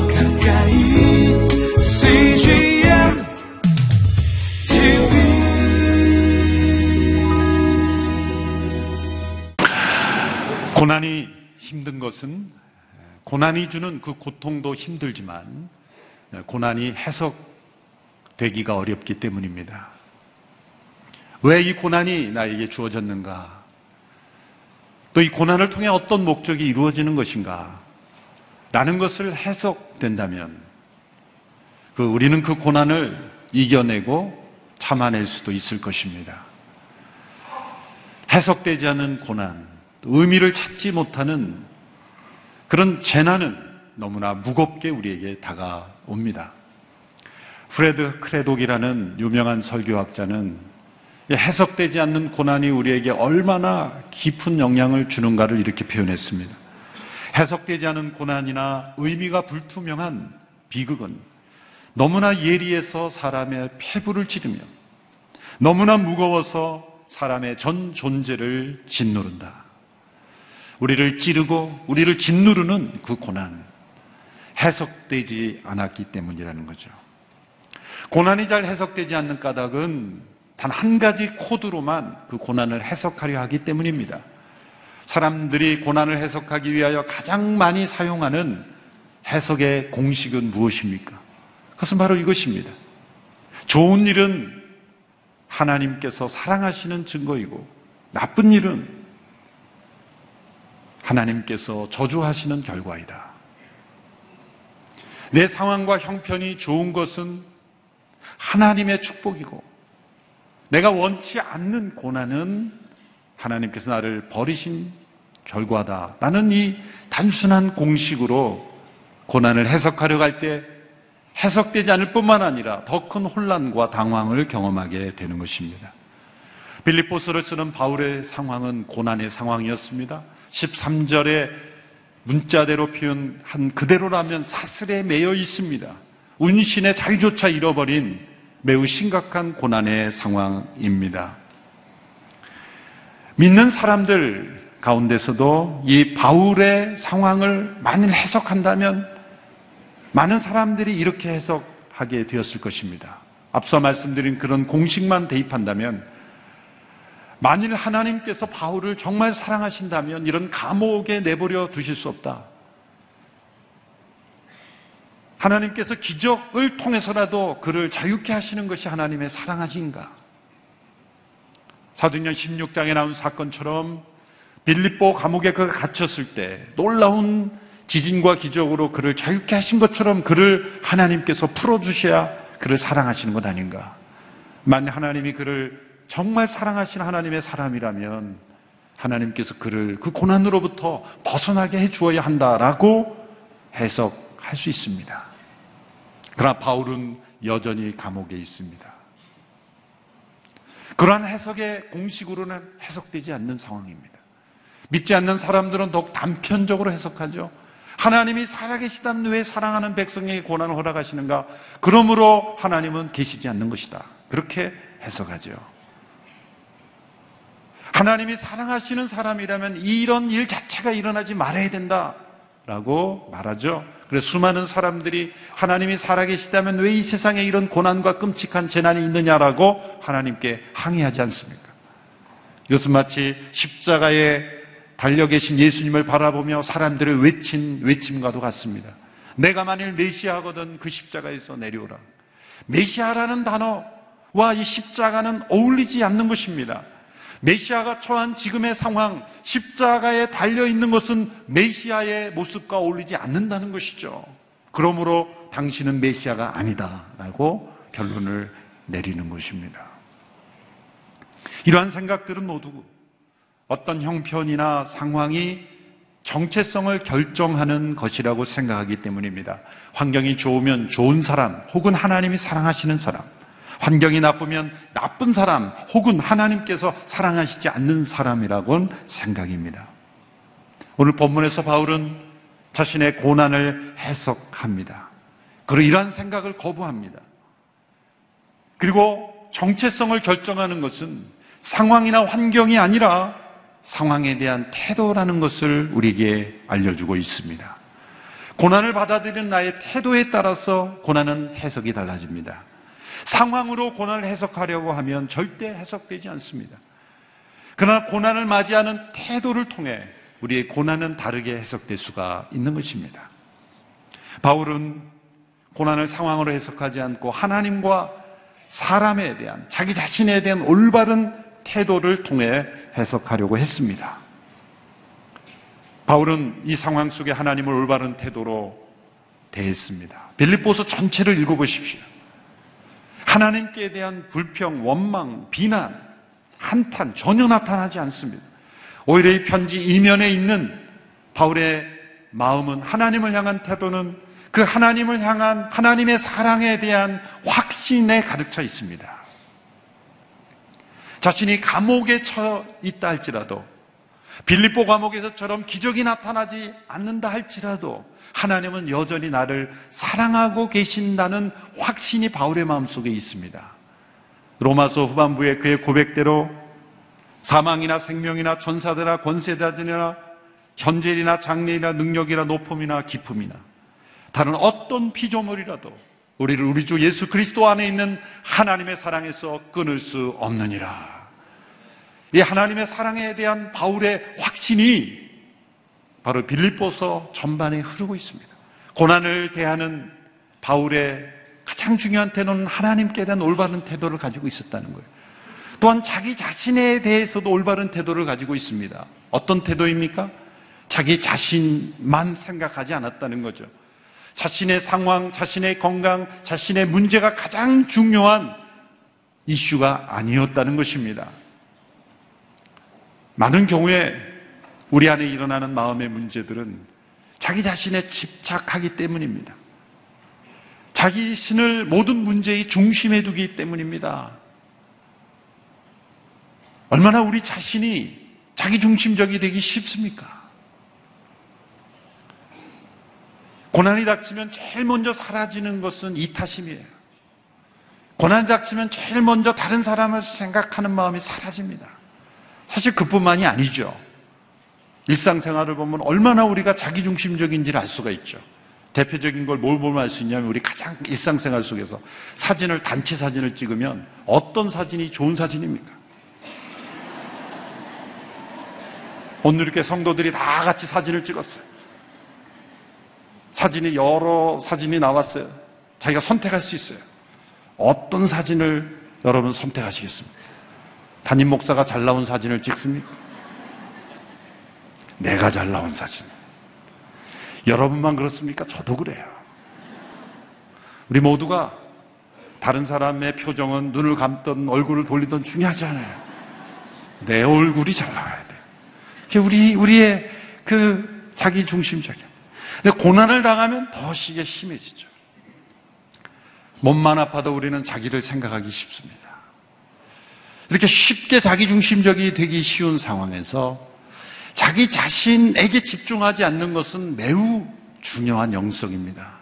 더 가까이 CGNTV. 고난이 힘든 것은 고난이 주는 그 고통도 힘들지만 고난이 해석되기가 어렵기 때문입니다. 왜 이 고난이 나에게 주어졌는가? 또 이 고난을 통해 어떤 목적이 이루어지는 것인가? 라는 것을 해석된다면 우리는 그 고난을 이겨내고 참아낼 수도 있을 것입니다. 해석되지 않은 고난, 의미를 찾지 못하는 그런 재난은 너무나 무겁게 우리에게 다가옵니다. 프레드 크레독이라는 유명한 설교학자는 해석되지 않는 고난이 우리에게 얼마나 깊은 영향을 주는가를 이렇게 표현했습니다. 해석되지 않은 고난이나 의미가 불투명한 비극은 너무나 예리해서 사람의 폐부를 찌르며 너무나 무거워서 사람의 전 존재를 짓누른다. 우리를 찌르고 우리를 짓누르는 그 고난, 해석되지 않았기 때문이라는 거죠. 고난이 잘 해석되지 않는 까닭은 단 한 가지 코드로만 그 고난을 해석하려 하기 때문입니다. 사람들이 고난을 해석하기 위하여 가장 많이 사용하는 해석의 공식은 무엇입니까? 그것은 바로 이것입니다. 좋은 일은 하나님께서 사랑하시는 증거이고 나쁜 일은 하나님께서 저주하시는 결과이다. 내 상황과 형편이 좋은 것은 하나님의 축복이고 내가 원치 않는 고난은 하나님께서 나를 버리신 결과다라는 이 단순한 공식으로 고난을 해석하려고 할 때 해석되지 않을 뿐만 아니라 더 큰 혼란과 당황을 경험하게 되는 것입니다. 빌립보서를 쓰는 바울의 상황은 고난의 상황이었습니다. 13절에 문자대로 표현한 그대로라면 사슬에 매여 있습니다. 운신의 자유조차 잃어버린 매우 심각한 고난의 상황입니다. 믿는 사람들 가운데서도 이 바울의 상황을 많이 해석한다면 많은 사람들이 이렇게 해석하게 되었을 것입니다. 앞서 말씀드린 그런 공식만 대입한다면 만일 하나님께서 바울을 정말 사랑하신다면 이런 감옥에 내버려 두실 수 없다. 하나님께서 기적을 통해서라도 그를 자유케 하시는 것이 하나님의 사랑하신가? 사도행전 16장에 나온 사건처럼 빌립보 감옥에 그가 갇혔을 때 놀라운 지진과 기적으로 그를 자유케 하신 것처럼 그를 하나님께서 풀어주셔야 그를 사랑하시는 것 아닌가? 만약 하나님이 그를 정말 사랑하신 하나님의 사람이라면 하나님께서 그를 그 고난으로부터 벗어나게 해주어야 한다라고 해석할 수 있습니다. 그러나 바울은 여전히 감옥에 있습니다. 그러한 해석의 공식으로는 해석되지 않는 상황입니다. 믿지 않는 사람들은 더욱 단편적으로 해석하죠. 하나님이 살아계시다면 왜 사랑하는 백성에게 고난을 허락하시는가? 그러므로 하나님은 계시지 않는 것이다. 그렇게 해석하죠. 하나님이 사랑하시는 사람이라면 이런 일 자체가 일어나지 말아야 된다라고 말하죠. 그래서 수많은 사람들이 하나님이 살아계시다면 왜 이 세상에 이런 고난과 끔찍한 재난이 있느냐라고 하나님께 항의하지 않습니까? 이것은 마치 십자가에 달려 계신 예수님을 바라보며 사람들을 외친 외침과도 같습니다. 내가 만일 메시아거든 그 십자가에서 내려오라. 메시아라는 단어와 이 십자가는 어울리지 않는 것입니다. 메시아가 처한 지금의 상황, 십자가에 달려있는 것은 메시아의 모습과 어울리지 않는다는 것이죠. 그러므로 당신은 메시아가 아니다라고 결론을 내리는 것입니다. 이러한 생각들은 모두 어떤 형편이나 상황이 정체성을 결정하는 것이라고 생각하기 때문입니다. 환경이 좋으면 좋은 사람 혹은 하나님이 사랑하시는 사람, 환경이 나쁘면 나쁜 사람 혹은 하나님께서 사랑하시지 않는 사람이라고는 생각입니다. 오늘 본문에서 바울은 자신의 고난을 해석합니다. 그리고 이러한 생각을 거부합니다. 그리고 정체성을 결정하는 것은 상황이나 환경이 아니라 상황에 대한 태도라는 것을 우리에게 알려주고 있습니다. 고난을 받아들이는 나의 태도에 따라서 고난은 해석이 달라집니다. 상황으로 고난을 해석하려고 하면 절대 해석되지 않습니다. 그러나 고난을 맞이하는 태도를 통해 우리의 고난은 다르게 해석될 수가 있는 것입니다. 바울은 고난을 상황으로 해석하지 않고 하나님과 사람에 대한, 자기 자신에 대한 올바른 태도를 통해 해석하려고 했습니다. 바울은 이 상황 속에 하나님을 올바른 태도로 대했습니다. 빌립보서 전체를 읽어보십시오. 하나님께 대한 불평, 원망, 비난, 한탄 전혀 나타나지 않습니다. 오히려 이 편지 이면에 있는 바울의 마음은, 하나님을 향한 태도는 그 하나님을 향한 하나님의 사랑에 대한 확신에 가득 차 있습니다. 자신이 감옥에 처해 있다 할지라도, 빌립보 감옥에서처럼 기적이 나타나지 않는다 할지라도 하나님은 여전히 나를 사랑하고 계신다는 확신이 바울의 마음속에 있습니다. 로마서 후반부에 그의 고백대로 사망이나 생명이나 천사들이나 권세자들이나 현재이나 장래이나 능력이나 높음이나 기품이나 다른 어떤 피조물이라도 우리를 우리 주 예수 그리스도 안에 있는 하나님의 사랑에서 끊을 수 없느니라. 이 하나님의 사랑에 대한 바울의 확신이 바로 빌립보서 전반에 흐르고 있습니다. 고난을 대하는 바울의 가장 중요한 태도는 하나님께 대한 올바른 태도를 가지고 있었다는 거예요. 또한 자기 자신에 대해서도 올바른 태도를 가지고 있습니다. 어떤 태도입니까? 자기 자신만 생각하지 않았다는 거죠. 자신의 상황, 자신의 건강, 자신의 문제가 가장 중요한 이슈가 아니었다는 것입니다. 많은 경우에 우리 안에 일어나는 마음의 문제들은 자기 자신에 집착하기 때문입니다. 자기 신을 모든 문제의 중심에 두기 때문입니다. 얼마나 우리 자신이 자기 중심적이 되기 쉽습니까? 고난이 닥치면 제일 먼저 사라지는 것은 이타심이에요. 고난이 닥치면 제일 먼저 다른 사람을 생각하는 마음이 사라집니다. 사실 그뿐만이 아니죠. 일상생활을 보면 얼마나 우리가 자기중심적인지를 알 수가 있죠. 대표적인 걸 뭘 보면 알 수 있냐면, 우리 가장 일상생활 속에서 사진을, 단체 사진을 찍으면 어떤 사진이 좋은 사진입니까? 오늘 이렇게 성도들이 다 같이 사진을 찍었어요. 여러 사진이 나왔어요. 자기가 선택할 수 있어요. 어떤 사진을 여러분 선택하시겠습니까? 담임 목사가 잘 나온 사진을 찍습니까? 내가 잘 나온 사진. 여러분만 그렇습니까? 저도 그래요. 우리 모두가 다른 사람의 표정은, 눈을 감던 얼굴을 돌리던 중요하지 않아요. 내 얼굴이 잘 나와야 돼요. 우리의 그 자기중심적인. 근데 고난을 당하면 더 심해지죠. 몸만 아파도 우리는 자기를 생각하기 쉽습니다. 이렇게 쉽게 자기중심적이 되기 쉬운 상황에서 자기 자신에게 집중하지 않는 것은 매우 중요한 영성입니다.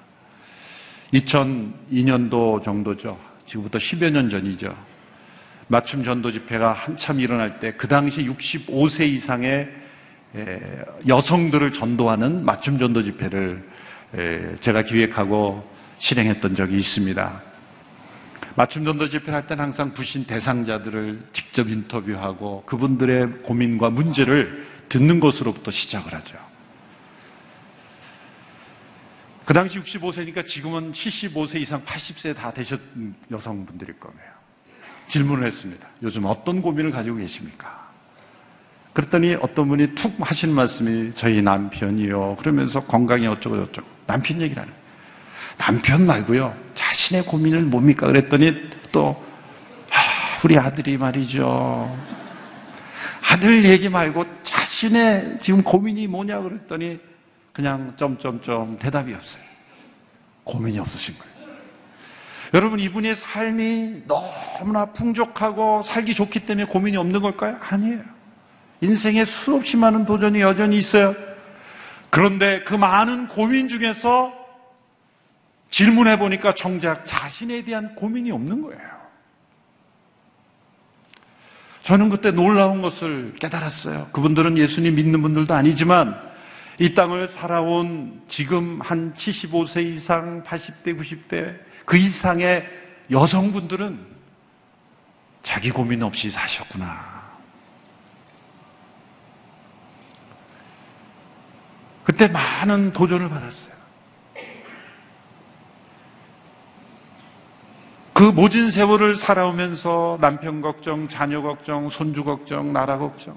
2002년도 정도죠. 지금부터 10여 년 전이죠. 맞춤 전도 집회가 한참 일어날 때, 그 당시 65세 이상의 여성들을 전도하는 맞춤 전도 집회를 제가 기획하고 실행했던 적이 있습니다. 맞춤 전도 집회를 할 때는 항상 부신 대상자들을 직접 인터뷰하고 그분들의 고민과 문제를 듣는 것으로부터 시작을 하죠. 그 당시 65세니까 지금은 75세 이상 80세 다 되셨던 여성분들일 거예요. 질문을 했습니다. 요즘 어떤 고민을 가지고 계십니까? 그랬더니 어떤 분이 툭 하신 말씀이, 저희 남편이요, 그러면서 건강이 어쩌고 저쩌고. 남편 얘기를 하는 거예요. 남편 말고요, 자신의 고민을 뭡니까? 그랬더니 또, 우리 아들이 말이죠. 아들 얘기 말고 자신의 지금 고민이 뭐냐? 그랬더니 그냥 점점점 대답이 없어요. 고민이 없으신 거예요. 여러분, 이분의 삶이 너무나 풍족하고 살기 좋기 때문에 고민이 없는 걸까요? 아니에요. 인생에 수없이 많은 도전이 여전히 있어요. 그런데 그 많은 고민 중에서 질문해 보니까 정작 자신에 대한 고민이 없는 거예요. 저는 그때 놀라운 것을 깨달았어요. 그분들은 예수님 믿는 분들도 아니지만 이 땅을 살아온 지금 한 75세 이상, 80대, 90대 그 이상의 여성분들은 자기 고민 없이 사셨구나. 그때 많은 도전을 받았어요. 그 모진 세월을 살아오면서 남편 걱정, 자녀 걱정, 손주 걱정, 나라 걱정.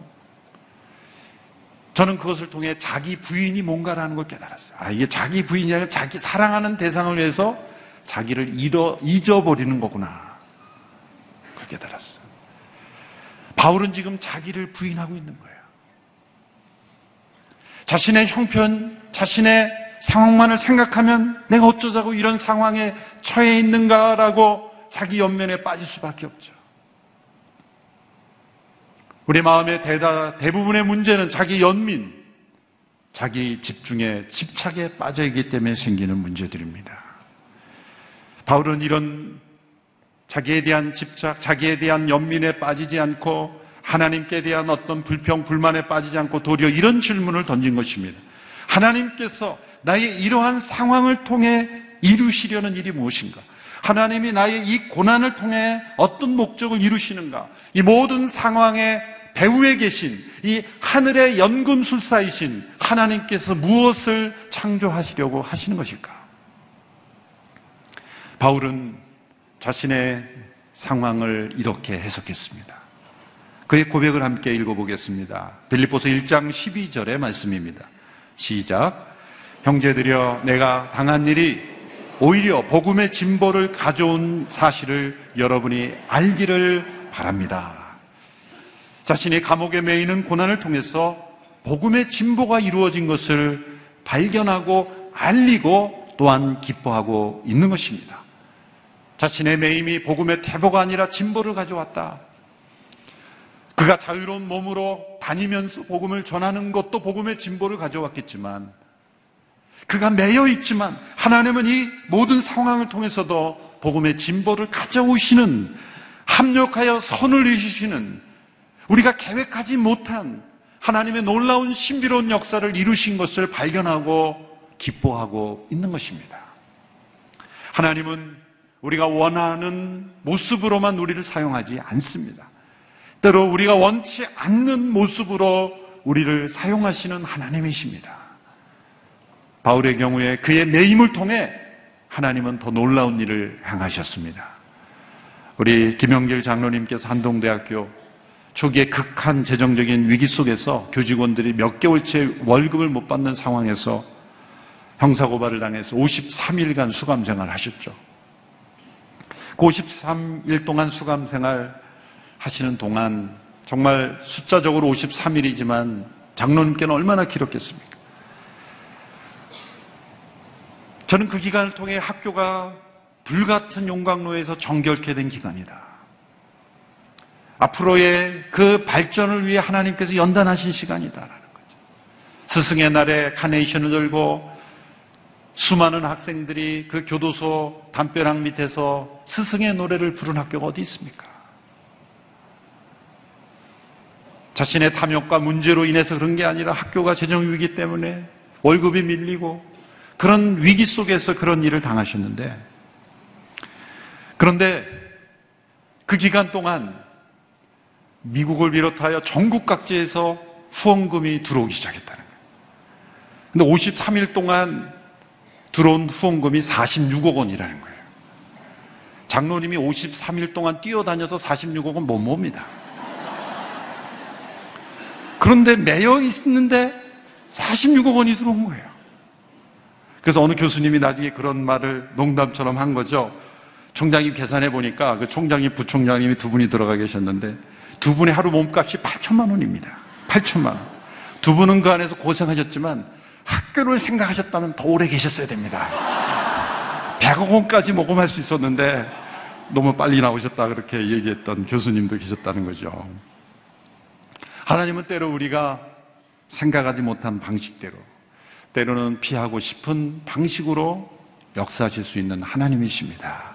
저는 그것을 통해 자기 부인이 뭔가라는 걸 깨달았어요. 아, 이게 자기 부인이 아니라 자기 사랑하는 대상을 위해서 자기를 잊어버리는 거구나. 그걸 깨달았어요. 바울은 지금 자기를 부인하고 있는 거예요. 자신의 형편, 자신의 상황만을 생각하면 내가 어쩌자고 이런 상황에 처해 있는가라고 자기 연면에 빠질 수밖에 없죠. 우리 마음의 대부분의 문제는 자기 연민, 자기 집중에 집착에 빠져 있기 때문에 생기는 문제들입니다. 바울은 이런 자기에 대한 집착, 자기에 대한 연민에 빠지지 않고 하나님께 대한 어떤 불평, 불만에 빠지지 않고 도리어 이런 질문을 던진 것입니다. 하나님께서 나의 이러한 상황을 통해 이루시려는 일이 무엇인가? 하나님이 나의 이 고난을 통해 어떤 목적을 이루시는가? 이 모든 상황의 배후에 계신 이 하늘의 연금술사이신 하나님께서 무엇을 창조하시려고 하시는 것일까? 바울은 자신의 상황을 이렇게 해석했습니다. 그의 고백을 함께 읽어보겠습니다. 빌립보서 1장 12절의 말씀입니다. 시작. 형제들여, 내가 당한 일이 오히려 복음의 진보를 가져온 사실을 여러분이 알기를 바랍니다. 자신이 감옥에 매이는 고난을 통해서 복음의 진보가 이루어진 것을 발견하고 알리고 또한 기뻐하고 있는 것입니다. 자신의 매임이 복음의 태보가 아니라 진보를 가져왔다. 그가 자유로운 몸으로 다니면서 복음을 전하는 것도 복음의 진보를 가져왔겠지만, 그가 매여 있지만 하나님은 이 모든 상황을 통해서도 복음의 진보를 가져오시는, 합력하여 선을 이루시는, 우리가 계획하지 못한 하나님의 놀라운 신비로운 역사를 이루신 것을 발견하고 기뻐하고 있는 것입니다. 하나님은 우리가 원하는 모습으로만 우리를 사용하지 않습니다. 때로 우리가 원치 않는 모습으로 우리를 사용하시는 하나님이십니다. 바울의 경우에 그의 매임을 통해 하나님은 더 놀라운 일을 행하셨습니다. 우리 김영길 장로님께서 한동대학교 초기에 극한 재정적인 위기 속에서 교직원들이 몇 개월째 월급을 못 받는 상황에서 형사고발을 당해서 53일간 수감생활을 하셨죠. 그 53일 동안 수감생활 하시는 동안 정말 숫자적으로 53일이지만 장로님께는 얼마나 길었겠습니까? 저는 그 기간을 통해 학교가 불같은 용광로에서 정결케 된 기간이다. 앞으로의 그 발전을 위해 하나님께서 연단하신 시간이다라는 거죠. 스승의 날에 카네이션을 들고 수많은 학생들이 그 교도소 담벼락 밑에서 스승의 노래를 부른 학교가 어디 있습니까? 자신의 탐욕과 문제로 인해서 그런 게 아니라 학교가 재정위기 때문에 월급이 밀리고 그런 위기 속에서 그런 일을 당하셨는데, 그런데 그 기간 동안 미국을 비롯하여 전국 각지에서 후원금이 들어오기 시작했다는 거예요. 근데 53일 동안 들어온 후원금이 46억 원이라는 거예요. 장로님이 53일 동안 뛰어다녀서 46억 원 못 봅니다. 그런데 매여 있는데 46억 원이 들어온 거예요. 그래서 어느 교수님이 나중에 그런 말을 농담처럼 한 거죠. 총장이 계산해 보니까 그 총장이 부총장님이 두 분이 들어가 계셨는데 두 분의 하루 몸값이 8천만 원입니다. 8천만 원. 두 분은 그 안에서 고생하셨지만 학교를 생각하셨다면 더 오래 계셨어야 됩니다. 100억 원까지 모금할 수 있었는데 너무 빨리 나오셨다, 그렇게 얘기했던 교수님도 계셨다는 거죠. 하나님은 때로 우리가 생각하지 못한 방식대로, 때로는 피하고 싶은 방식으로 역사하실 수 있는 하나님이십니다.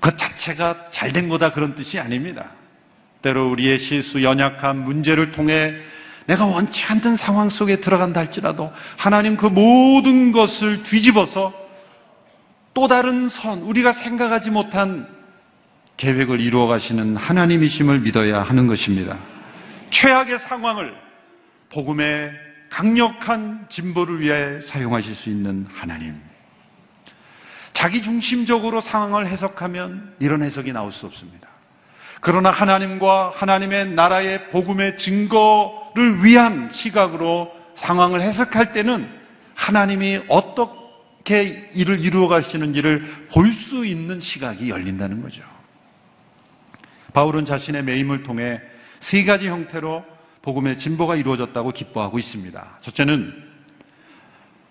그 자체가 잘된 거다 그런 뜻이 아닙니다. 때로 우리의 실수, 연약함, 문제를 통해 내가 원치 않던 상황 속에 들어간다 할지라도 하나님 그 모든 것을 뒤집어서 또 다른 선, 우리가 생각하지 못한 계획을 이루어 가시는 하나님이심을 믿어야 하는 것입니다. 최악의 상황을 복음의 강력한 진보를 위해 사용하실 수 있는 하나님. 자기중심적으로 상황을 해석하면 이런 해석이 나올 수 없습니다. 그러나 하나님과 하나님의 나라의 복음의 증거를 위한 시각으로 상황을 해석할 때는 하나님이 어떻게 일을 이루어 가시는지를 볼 수 있는 시각이 열린다는 거죠. 바울은 자신의 매임을 통해 세 가지 형태로 복음의 진보가 이루어졌다고 기뻐하고 있습니다. 첫째는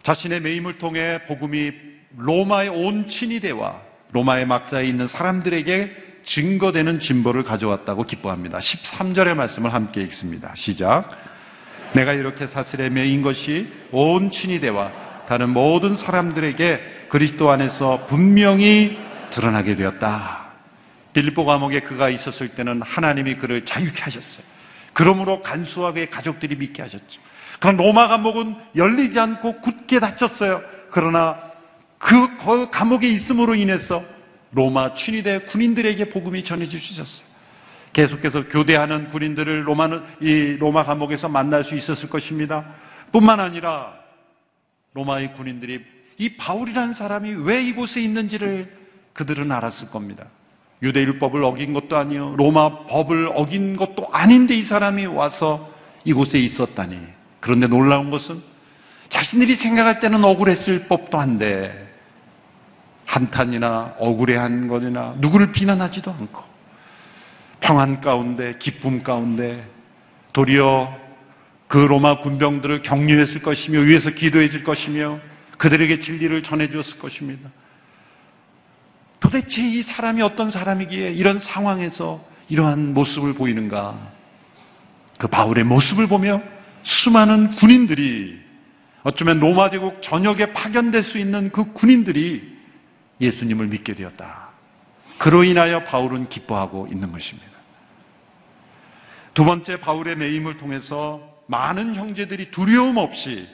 자신의 매임을 통해 복음이 로마의 온 친위대와 로마의 막사에 있는 사람들에게 증거되는 진보를 가져왔다고 기뻐합니다. 13절의 말씀을 함께 읽습니다. 시작. 내가 이렇게 사슬에 매인 것이 온 친위대와 다른 모든 사람들에게 그리스도 안에서 분명히 드러나게 되었다. 빌립보 감옥에 그가 있었을 때는 하나님이 그를 자유케 하셨어요. 그러므로 간수하게 가족들이 믿게 하셨죠. 그러나 로마 감옥은 열리지 않고 굳게 닫혔어요. 그러나 그 감옥에 있음으로 인해서 로마 친위대 군인들에게 복음이 전해주셨어요. 계속해서 교대하는 군인들을 로마 감옥에서 만날 수 있었을 것입니다. 뿐만 아니라 로마의 군인들이 이 바울이라는 사람이 왜 이곳에 있는지를 그들은 알았을 겁니다. 유대율법을 어긴 것도 아니요, 로마 법을 어긴 것도 아닌데 이 사람이 와서 이곳에 있었다니. 그런데 놀라운 것은 자신들이 생각할 때는 억울했을 법도 한데 한탄이나 억울해한 거나 누구를 비난하지도 않고 평안 가운데, 기쁨 가운데 도리어 그 로마 군병들을 격려했을 것이며 위에서 기도해 줄 것이며 그들에게 진리를 전해 주었을 것입니다. 도대체 이 사람이 어떤 사람이기에 이런 상황에서 이러한 모습을 보이는가? 그 바울의 모습을 보며 수많은 군인들이, 어쩌면 로마 제국 전역에 파견될 수 있는 그 군인들이 예수님을 믿게 되었다. 그로 인하여 바울은 기뻐하고 있는 것입니다. 두 번째, 바울의 매임을 통해서 많은 형제들이 두려움 없이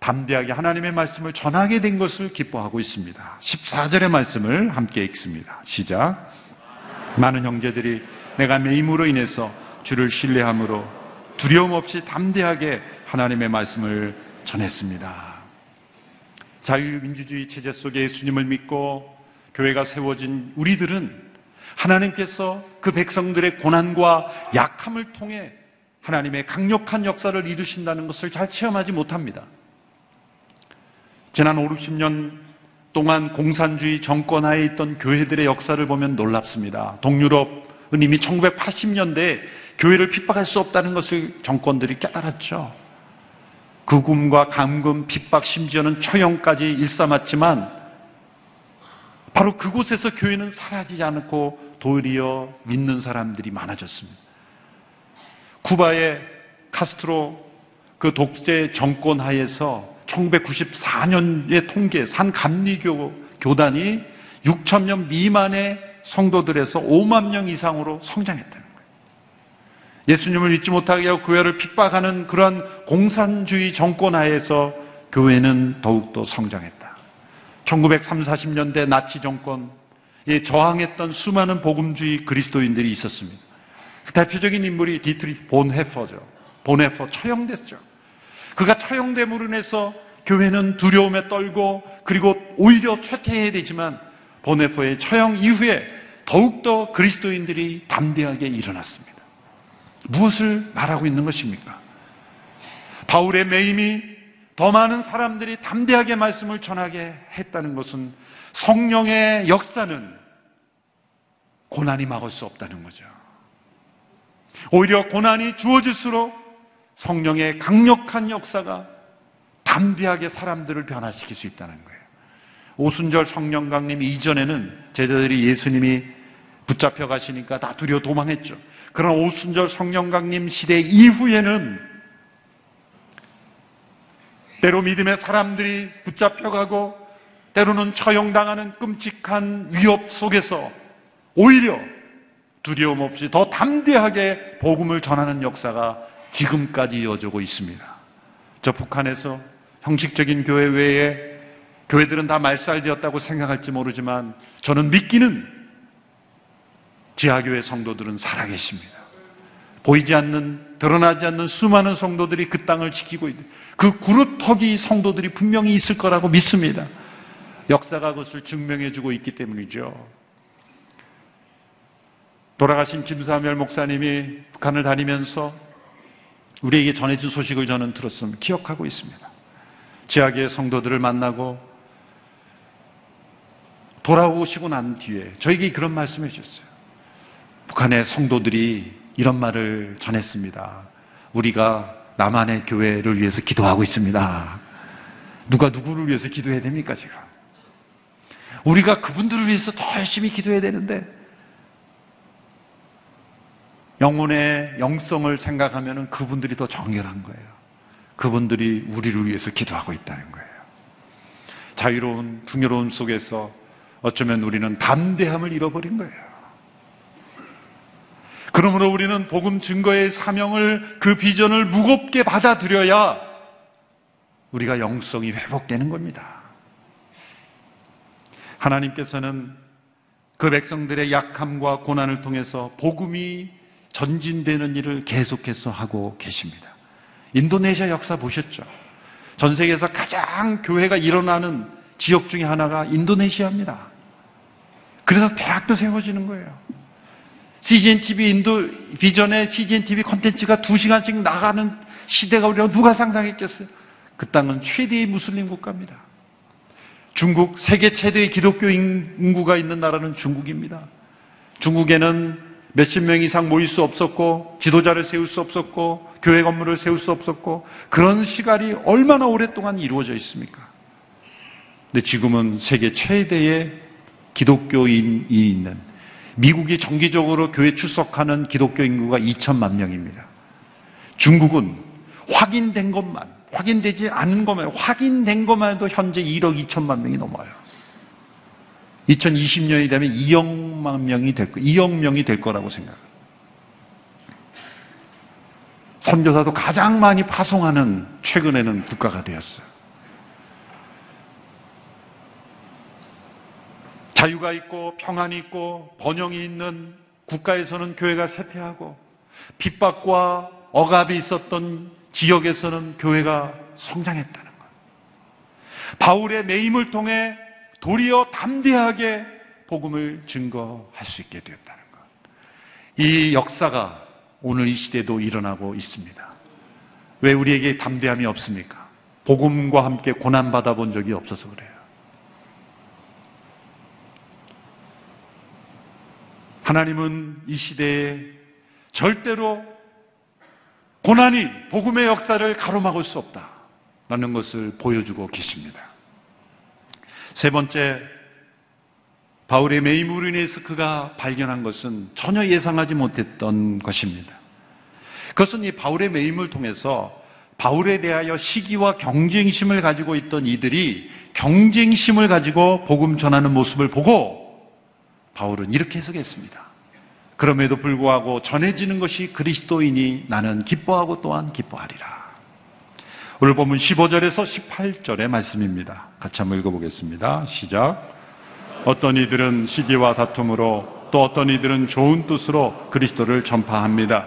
담대하게 하나님의 말씀을 전하게 된 것을 기뻐하고 있습니다. 14절의 말씀을 함께 읽습니다. 시작. 많은 형제들이 내가 매임으로 인해서 주를 신뢰함으로 두려움 없이 담대하게 하나님의 말씀을 전했습니다. 자유민주주의 체제 속에 예수님을 믿고 교회가 세워진 우리들은 하나님께서 그 백성들의 고난과 약함을 통해 하나님의 강력한 역사를 이루신다는 것을 잘 체험하지 못합니다. 지난 50년 동안 공산주의 정권하에 있던 교회들의 역사를 보면 놀랍습니다. 동유럽은 이미 1980년대에 교회를 핍박할 수 없다는 것을 정권들이 깨달았죠. 구금과 감금, 핍박, 심지어는 처형까지 일삼았지만 바로 그곳에서 교회는 사라지지 않고 도리어 믿는 사람들이 많아졌습니다. 쿠바의 카스트로 그 독재 정권 하에서 1994년의 통계, 산감리교 교단이 6천 명 미만의 성도들에서 5만 명 이상으로 성장했다. 예수님을 믿지 못하게 하고 교회를 핍박하는 그러한 공산주의 정권 하에서 교회는 더욱더 성장했다. 1940년대 나치 정권에 저항했던 수많은 복음주의 그리스도인들이 있었습니다. 대표적인 인물이 디트리히 본헤퍼죠. 본헤퍼 처형됐죠. 그가 처형됨으로 인해서 교회는 두려움에 떨고 그리고 오히려 쇠퇴해야 되지만 본헤퍼의 처형 이후에 더욱더 그리스도인들이 담대하게 일어났습니다. 무엇을 말하고 있는 것입니까? 바울의 매임이 더 많은 사람들이 담대하게 말씀을 전하게 했다는 것은 성령의 역사는 고난이 막을 수 없다는 거죠. 오히려 고난이 주어질수록 성령의 강력한 역사가 담대하게 사람들을 변화시킬 수 있다는 거예요. 오순절 성령 강림 이전에는 제자들이 예수님이 붙잡혀 가시니까 다 두려워 도망했죠. 그러나 오순절 성령 강림 시대 이후에는 때로 믿음의 사람들이 붙잡혀가고 때로는 처형당하는 끔찍한 위협 속에서 오히려 두려움 없이 더 담대하게 복음을 전하는 역사가 지금까지 이어지고 있습니다. 저 북한에서 형식적인 교회 외에 교회들은 다 말살되었다고 생각할지 모르지만 저는 믿기는 지하교회 성도들은 살아계십니다. 보이지 않는, 드러나지 않는 수많은 성도들이 그 땅을 지키고 있는 그 그루터기 성도들이 분명히 있을 거라고 믿습니다. 역사가 그것을 증명해주고 있기 때문이죠. 돌아가신 김사멸 목사님이 북한을 다니면서 우리에게 전해준 소식을 저는 들었음 기억하고 있습니다. 지하교회 성도들을 만나고 돌아오시고 난 뒤에 저에게 그런 말씀을 해주셨어요. 북한의 성도들이 이런 말을 전했습니다. 우리가 남한의 교회를 위해서 기도하고 있습니다. 누가 누구를 위해서 기도해야 됩니까 지금? 우리가 그분들을 위해서 더 열심히 기도해야 되는데 영혼의 영성을 생각하면 그분들이 더 정결한 거예요. 그분들이 우리를 위해서 기도하고 있다는 거예요. 자유로운 풍요로움 속에서 어쩌면 우리는 담대함을 잃어버린 거예요. 그러므로 우리는 복음 증거의 사명을, 그 비전을 무겁게 받아들여야 우리가 영성이 회복되는 겁니다. 하나님께서는 그 백성들의 약함과 고난을 통해서 복음이 전진되는 일을 계속해서 하고 계십니다. 인도네시아 역사 보셨죠? 전 세계에서 가장 교회가 일어나는 지역 중에 하나가 인도네시아입니다. 그래서 대학도 세워지는 거예요. CGNTV 인도 비전의 CGNTV 콘텐츠가 2시간씩 나가는 시대가 우리가 누가 상상했겠어요? 그 땅은 최대의 무슬림 국가입니다. 중국 세계 최대의 기독교 인구가 있는 나라는 중국입니다. 중국에는 몇십 명 이상 모일 수 없었고 지도자를 세울 수 없었고 교회 건물을 세울 수 없었고 그런 시간이 얼마나 오랫동안 이루어져 있습니까? 근데 지금은 세계 최대의 기독교인이 있는 미국이 정기적으로 교회 출석하는 기독교 인구가 2천만 명입니다. 중국은 확인된 것만, 확인되지 않은 것만, 확인된 것만 해도 현재 1억 2천만 명이 넘어요. 2020년이 되면 2억 명이 될 거라고 생각합니다. 선교사도 가장 많이 파송하는 최근에는 국가가 되었어요. 자유가 있고 평안이 있고 번영이 있는 국가에서는 교회가 쇠퇴하고 핍박과 억압이 있었던 지역에서는 교회가 성장했다는 것. 바울의 매임을 통해 도리어 담대하게 복음을 증거할 수 있게 되었다는 것. 이 역사가 오늘 이 시대도 일어나고 있습니다. 왜 우리에게 담대함이 없습니까? 복음과 함께 고난받아 본 적이 없어서 그래요. 하나님은 이 시대에 절대로 고난이 복음의 역사를 가로막을 수 없다라는 것을 보여주고 계십니다. 세 번째, 바울의 매임으로 인해서 그가 발견한 것은 전혀 예상하지 못했던 것입니다. 그것은 이 바울의 매임을 통해서 바울에 대하여 시기와 경쟁심을 가지고 있던 이들이 경쟁심을 가지고 복음 전하는 모습을 보고 바울은 이렇게 해석했습니다. 그럼에도 불구하고 전해지는 것이 그리스도이니 나는 기뻐하고 또한 기뻐하리라. 오늘 보면 15절에서 18절의 말씀입니다. 같이 한번 읽어보겠습니다. 시작. 어떤 이들은 시기와 다툼으로 또 어떤 이들은 좋은 뜻으로 그리스도를 전파합니다.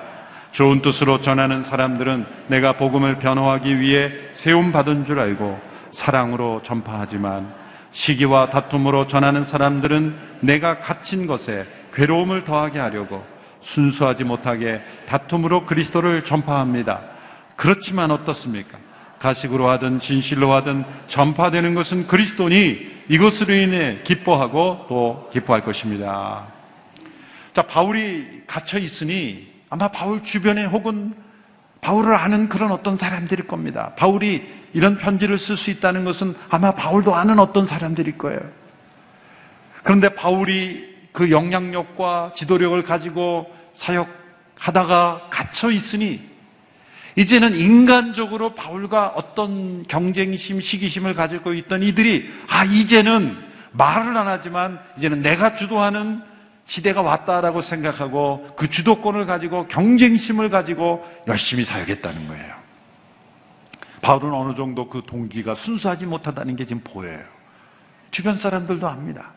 좋은 뜻으로 전하는 사람들은 내가 복음을 변호하기 위해 세움받은 줄 알고 사랑으로 전파하지만 시기와 다툼으로 전하는 사람들은 내가 갇힌 것에 괴로움을 더하게 하려고 순수하지 못하게 다툼으로 그리스도를 전파합니다. 그렇지만 어떻습니까? 가식으로 하든 진실로 하든 전파되는 것은 그리스도니 이것으로 인해 기뻐하고 또 기뻐할 것입니다. 자, 바울이 갇혀 있으니 아마 바울 주변에 혹은 바울을 아는 그런 어떤 사람들일 겁니다. 바울이 이런 편지를 쓸 수 있다는 것은 아마 바울도 아는 어떤 사람들일 거예요. 그런데 바울이 그 영향력과 지도력을 가지고 사역하다가 갇혀 있으니 이제는 인간적으로 바울과 어떤 경쟁심, 시기심을 가지고 있던 이들이 이제는 말을 안 하지만 이제는 내가 주도하는 시대가 왔다라고 생각하고 그 주도권을 가지고 경쟁심을 가지고 열심히 살겠다는 거예요. 바울은 어느 정도 그 동기가 순수하지 못하다는 게 지금 보여요. 주변 사람들도 압니다.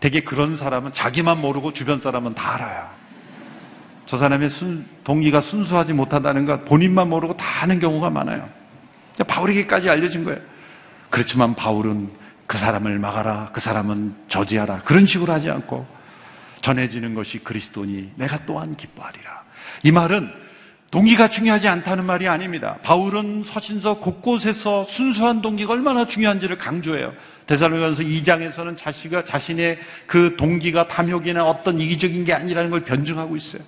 되게 그런 사람은 자기만 모르고 주변 사람은 다 알아요. 저 사람의 동기가 순수하지 못하다는 것 본인만 모르고 다 아는 경우가 많아요. 바울에게까지 알려진 거예요. 그렇지만 바울은 그 사람을 막아라, 그 사람은 저지하라 그런 식으로 하지 않고 전해지는 것이 그리스도니 내가 또한 기뻐하리라. 이 말은 동기가 중요하지 않다는 말이 아닙니다. 바울은 서신서 곳곳에서 순수한 동기가 얼마나 중요한지를 강조해요. 데살로니가전서 2장에서는 자신의 그 동기가 탐욕이나 어떤 이기적인 게 아니라는 걸 변증하고 있어요.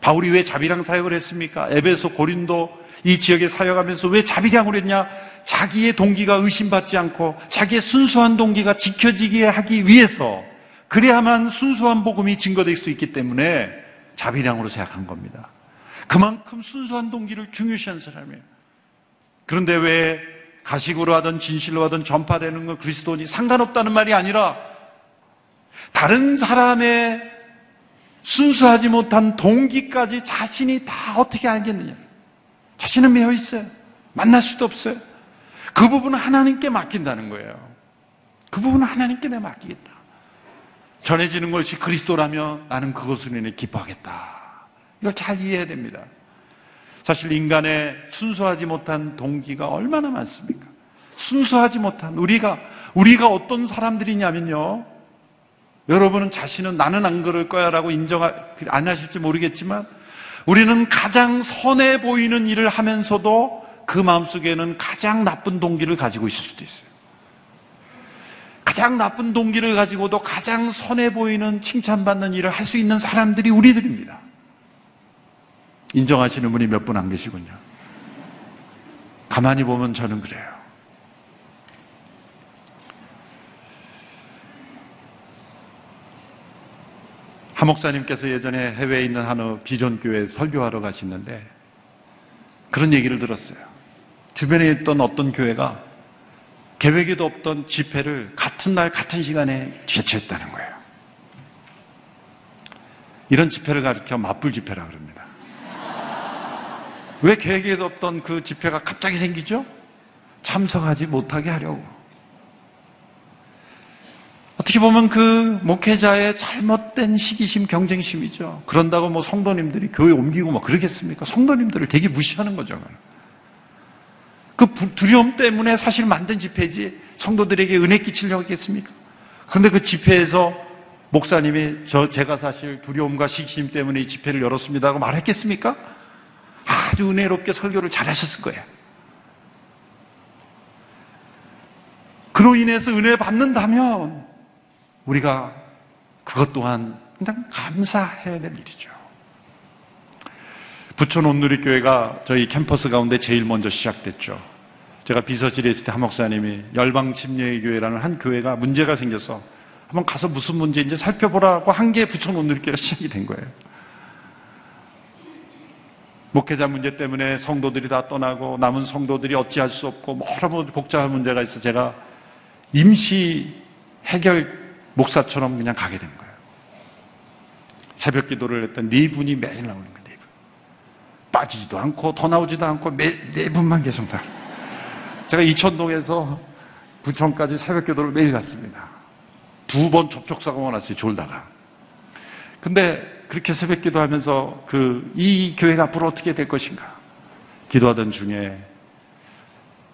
바울이 왜 자비랑 사역을 했습니까? 에베소, 고린도 이 지역에 사역하면서 왜 자비량을 했냐? 자기의 동기가 의심받지 않고 자기의 순수한 동기가 지켜지게 하기 위해서, 그래야만 순수한 복음이 증거될 수 있기 때문에 자비량으로 생각한 겁니다. 그만큼 순수한 동기를 중요시한 사람이에요. 그런데 왜 가식으로 하든 진실로 하든 전파되는 건 그리스도니 상관없다는 말이 아니라 다른 사람의 순수하지 못한 동기까지 자신이 다 어떻게 알겠느냐? 자신은 매여 있어요. 만날 수도 없어요. 그 부분은 하나님께 맡긴다는 거예요. 그 부분은 하나님께 내 맡기겠다. 전해지는 것이 그리스도라면 나는 그것으로 인해 기뻐하겠다. 이걸 잘 이해해야 됩니다. 사실 인간의 순수하지 못한 동기가 얼마나 많습니까? 순수하지 못한 우리가 어떤 사람들이냐면요. 여러분은 자신은 나는 안 그럴 거야 라고 인정 안 하실지 모르겠지만 우리는 가장 선해 보이는 일을 하면서도 그 마음속에는 가장 나쁜 동기를 가지고 있을 수도 있어요. 가장 나쁜 동기를 가지고도 가장 선해 보이는 칭찬받는 일을 할 수 있는 사람들이 우리들입니다. 인정하시는 분이 몇 분 안 계시군요. 가만히 보면 저는 그래요. 한 목사님께서 예전에 해외에 있는 한 비전교회에 설교하러 가시는데 그런 얘기를 들었어요. 주변에 있던 어떤 교회가 계획에도 없던 집회를 같은 날 같은 시간에 개최했다는 거예요. 이런 집회를 가리켜 맞불 집회라 그럽니다. 왜 계획에도 없던 그 집회가 갑자기 생기죠? 참석하지 못하게 하려고. 어떻게 보면 그 목회자의 잘못된 시기심, 경쟁심이죠. 그런다고 뭐 성도님들이 교회 옮기고 뭐 그러겠습니까? 성도님들을 되게 무시하는 거죠. 그 두려움 때문에 사실 만든 집회지 성도들에게 은혜 끼치려고 했겠습니까? 그런데 그 집회에서 목사님이 제가 사실 두려움과 시기심 때문에 이 집회를 열었습니다 하고 말했겠습니까? 아주 은혜롭게 설교를 잘하셨을 거예요. 그로 인해서 은혜 받는다면 우리가 그것 또한 그냥 감사해야 될 일이죠. 부천 온누리교회가 저희 캠퍼스 가운데 제일 먼저 시작됐죠. 제가 비서실에 있을 때 한 목사님이 열방침례교회라는 한 교회가 문제가 생겨서 한번 가서 무슨 문제인지 살펴보라고 한 게 부천 온누리교회가 시작이 된 거예요. 목회자 문제 때문에 성도들이 다 떠나고 남은 성도들이 어찌할 수 없고 여러 복잡한 문제가 있어 제가 임시 해결 목사처럼 그냥 가게 된 거예요. 새벽 기도를 했던 네 분이 매일 나오는 거예요. 네 분. 빠지지도 않고 더 나오지도 않고 네 분만 계속 나와요. 제가 이천동에서 부천까지 새벽 기도를 매일 갔습니다. 두 번 접촉사고가 났어요. 졸다가. 근데 그렇게 새벽 기도하면서 이 교회가 앞으로 어떻게 될 것인가 기도하던 중에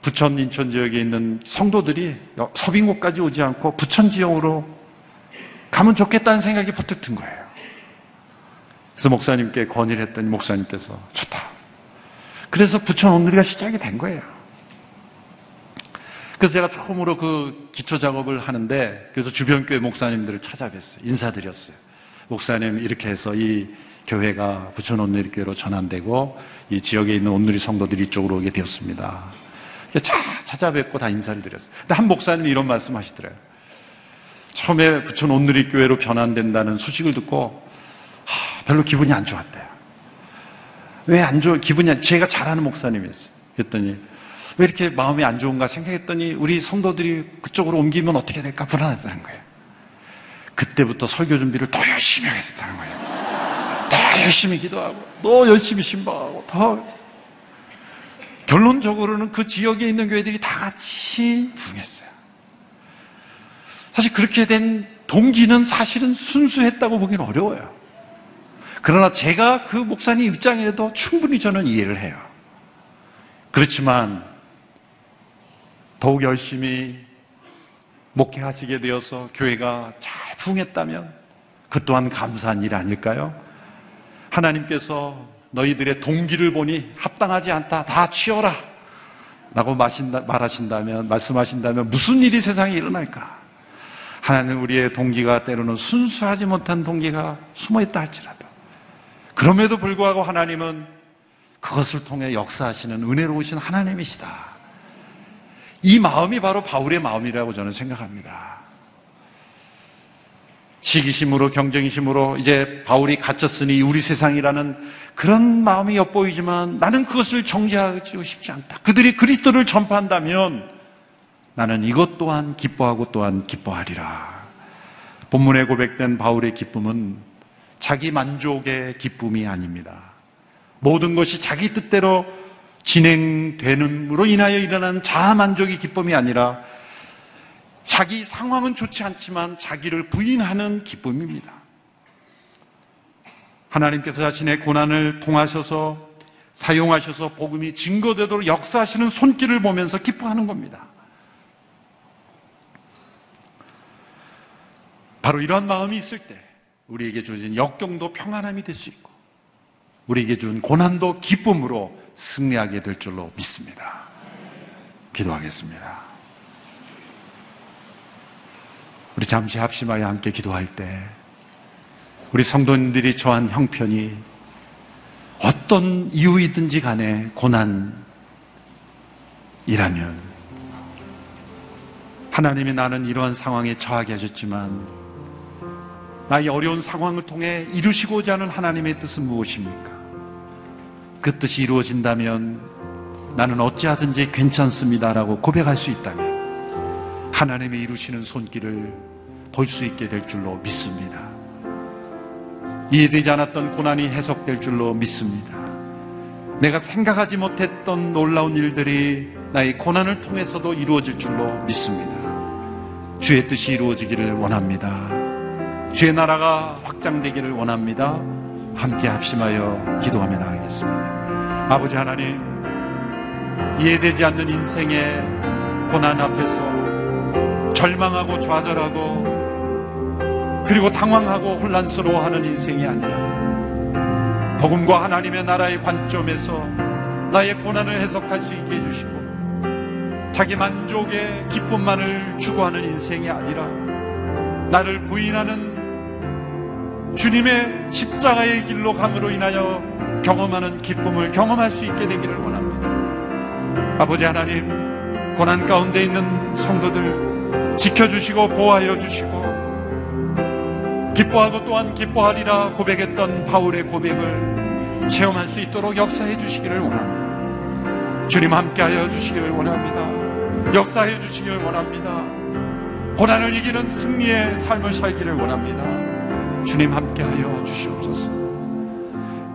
부천, 인천 지역에 있는 성도들이 서빙고까지 오지 않고 부천 지역으로 가면 좋겠다는 생각이 퍼뜩 든 거예요. 그래서 목사님께 건의를 했더니 목사님께서 좋다. 그래서 부천 온누리가 시작이 된 거예요. 그래서 제가 처음으로 그 기초 작업을 하는데 그래서 주변 교회 목사님들을 찾아뵀어요. 인사드렸어요. 목사님 이렇게 해서 이 교회가 부천 온누리 교회로 전환되고 이 지역에 있는 온누리 성도들이 이쪽으로 오게 되었습니다. 찾아뵙고 다 인사를 드렸어요. 근데 한 목사님이 이런 말씀 하시더라고요. 처음에 부천 온누리 교회로 변환된다는 소식을 듣고 별로 기분이 안 좋았대요. 왜 안 좋아? 제가 잘하는 목사님이었어요. 그랬더니 왜 이렇게 마음이 안 좋은가 생각했더니 우리 성도들이 그쪽으로 옮기면 어떻게 될까 불안하다는 거예요. 그때부터 설교 준비를 더 열심히 하겠다는 거예요. 더 열심히 기도하고, 더 열심히 신방하고, 더. 결론적으로는 그 지역에 있는 교회들이 다 같이 부흥했어요. 사실 그렇게 된 동기는 사실은 순수했다고 보기는 어려워요. 그러나 제가 그 목사님 입장에도 충분히 저는 이해를 해요. 그렇지만 더욱 열심히 목회하시게 되어서 교회가 잘 부흥했다면 그 또한 감사한 일 아닐까요? 하나님께서 너희들의 동기를 보니 합당하지 않다, 다 치워라 라고 말씀하신다면 무슨 일이 세상에 일어날까? 하나님, 우리의 동기가 때로는 순수하지 못한 동기가 숨어있다 할지라도 그럼에도 불구하고 하나님은 그것을 통해 역사하시는 은혜로우신 하나님이시다. 이 마음이 바로 바울의 마음이라고 저는 생각합니다. 시기심으로 경쟁심으로 이제 바울이 갇혔으니 우리 세상이라는 그런 마음이 엿보이지만 나는 그것을 정죄하고 싶지 않다. 그들이 그리스도를 전파한다면 나는 이것 또한 기뻐하고 또한 기뻐하리라. 본문에 고백된 바울의 기쁨은 자기 만족의 기쁨이 아닙니다. 모든 것이 자기 뜻대로 진행됨으로 인하여 일어난 자아만족의 기쁨이 아니라 자기 상황은 좋지 않지만 자기를 부인하는 기쁨입니다. 하나님께서 자신의 고난을 통하셔서 사용하셔서 복음이 증거되도록 역사하시는 손길을 보면서 기뻐하는 겁니다. 바로 이러한 마음이 있을 때 우리에게 주어진 역경도 평안함이 될 수 있고 우리에게 준 고난도 기쁨으로 승리하게 될 줄로 믿습니다. 기도하겠습니다. 우리 잠시 합심하여 함께 기도할 때 우리 성도님들이 처한 형편이 어떤 이유이든지 간에 고난이라면 하나님이 나는 이러한 상황에 처하게 하셨지만 나의 어려운 상황을 통해 이루시고자 하는 하나님의 뜻은 무엇입니까? 그 뜻이 이루어진다면 나는 어찌하든지 괜찮습니다라고 고백할 수 있다면 하나님이 이루시는 손길을 볼 수 있게 될 줄로 믿습니다. 이해되지 않았던 고난이 해석될 줄로 믿습니다. 내가 생각하지 못했던 놀라운 일들이 나의 고난을 통해서도 이루어질 줄로 믿습니다. 주의 뜻이 이루어지기를 원합니다. 주의 나라가 확장되기를 원합니다. 함께 합심하여 기도하며 나가겠습니다. 아버지 하나님, 이해되지 않는 인생의 고난 앞에서 절망하고 좌절하고 그리고 당황하고 혼란스러워하는 인생이 아니라 복음과 하나님의 나라의 관점에서 나의 고난을 해석할 수 있게 해주시고 자기 만족의 기쁨만을 추구하는 인생이 아니라 나를 부인하는 주님의 십자가의 길로 감으로 인하여 경험하는 기쁨을 경험할 수 있게 되기를 원합니다. 아버지 하나님, 고난 가운데 있는 성도들 지켜주시고 보호하여 주시고 기뻐하고 또한 기뻐하리라 고백했던 바울의 고백을 체험할 수 있도록 역사해 주시기를 원합니다. 주님 함께하여 주시기를 원합니다. 역사해 주시기를 원합니다. 고난을 이기는 승리의 삶을 살기를 원합니다. 주님 함께하여 주시옵소서.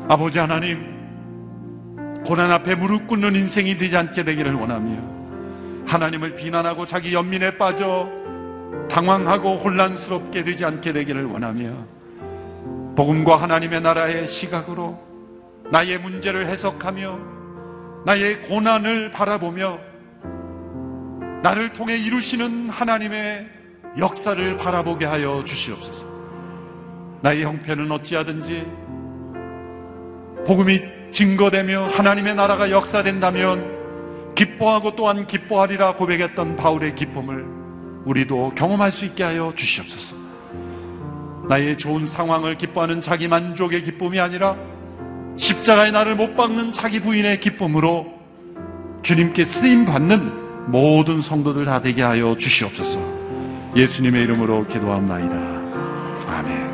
아버지 하나님, 고난 앞에 무릎 꿇는 인생이 되지 않게 되기를 원하며 하나님을 비난하고 자기 연민에 빠져 당황하고 혼란스럽게 되지 않게 되기를 원하며 복음과 하나님의 나라의 시각으로 나의 문제를 해석하며 나의 고난을 바라보며 나를 통해 이루시는 하나님의 역사를 바라보게 하여 주시옵소서. 나의 형편은 어찌하든지 복음이 증거되며 하나님의 나라가 역사된다면 기뻐하고 또한 기뻐하리라 고백했던 바울의 기쁨을 우리도 경험할 수 있게 하여 주시옵소서. 나의 좋은 상황을 기뻐하는 자기 만족의 기쁨이 아니라 십자가의 나를 못 박는 자기 부인의 기쁨으로 주님께 쓰임받는 모든 성도들 다 되게 하여 주시옵소서. 예수님의 이름으로 기도합니다. 아멘.